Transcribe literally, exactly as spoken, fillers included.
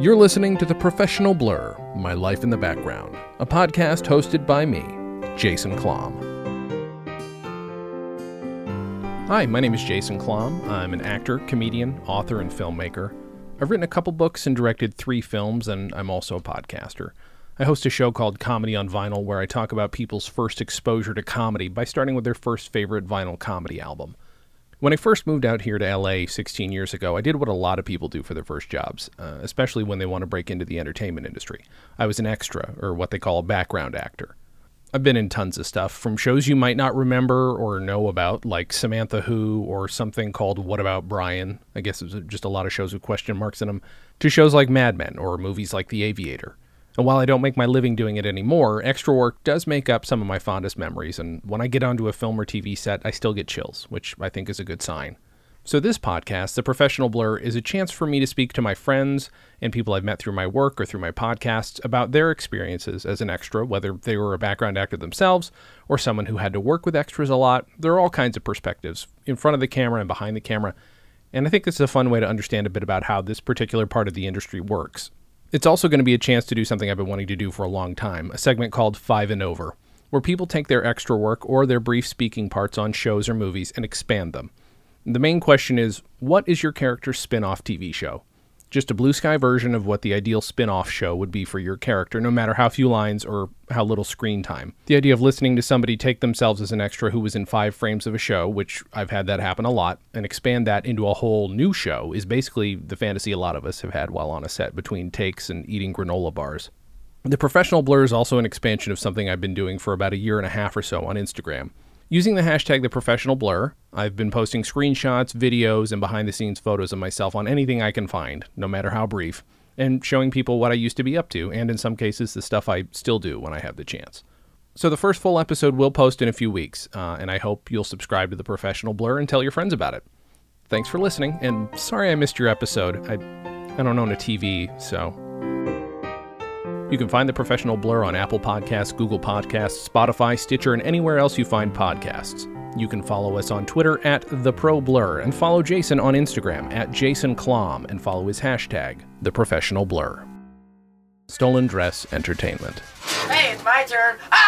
You're listening to The Professional Blur, My Life in the Background, a podcast hosted by me, Jason Klom. Hi, my name is Jason Klom. I'm an actor, comedian, author, and filmmaker. I've written a couple books and directed three films, and I'm also a podcaster. I host a show called Comedy on Vinyl, where I talk about people's first exposure to comedy by starting with their first favorite vinyl comedy album. When I first moved out here to L A sixteen years ago, I did what a lot of people do for their first jobs, uh, especially when they want to break into the entertainment industry. I was an extra, or what they call a background actor. I've been in tons of stuff, from shows you might not remember or know about, like Samantha Who, or something called What About Brian, I guess it was just a lot of shows with question marks in them, to shows like Mad Men, or movies like The Aviator. And while I don't make my living doing it anymore, extra work does make up some of my fondest memories, and when I get onto a film or T V set, I still get chills, which I think is a good sign. So this podcast, The Professional Blur, is a chance for me to speak to my friends and people I've met through my work or through my podcasts about their experiences as an extra, whether they were a background actor themselves or someone who had to work with extras a lot. There are all kinds of perspectives in front of the camera and behind the camera, and I think this is a fun way to understand a bit about how this particular part of the industry works. It's also going to be a chance to do something I've been wanting to do for a long time, a segment called Five and Over, where people take their extra work or their brief speaking parts on shows or movies and expand them. The main question is, what is your character's spin-off T V show? Just a blue sky version of what the ideal spin-off show would be for your character, no matter how few lines or how little screen time. The idea of listening to somebody take themselves as an extra who was in five frames of a show, which I've had that happen a lot, and expand that into a whole new show is basically the fantasy a lot of us have had while on a set between takes and eating granola bars. The Professional Blur is also an expansion of something I've been doing for about a year and a half or so on Instagram. Using the hashtag TheProfessionalBlur, I've been posting screenshots, videos, and behind-the-scenes photos of myself on anything I can find, no matter how brief, and showing people what I used to be up to, and in some cases, the stuff I still do when I have the chance. So the first full episode will post in a few weeks, uh, and I hope you'll subscribe to The Professional Blur and tell your friends about it. Thanks for listening, and sorry I missed your episode. I, I don't own a T V, so... You can find The Professional Blur on Apple Podcasts, Google Podcasts, Spotify, Stitcher, and anywhere else you find podcasts. You can follow us on Twitter at TheProBlur, and follow Jason on Instagram at JasonKlom, and follow his hashtag, TheProfessionalBlur. Stolen Dress Entertainment. Hey, it's my turn. Ah!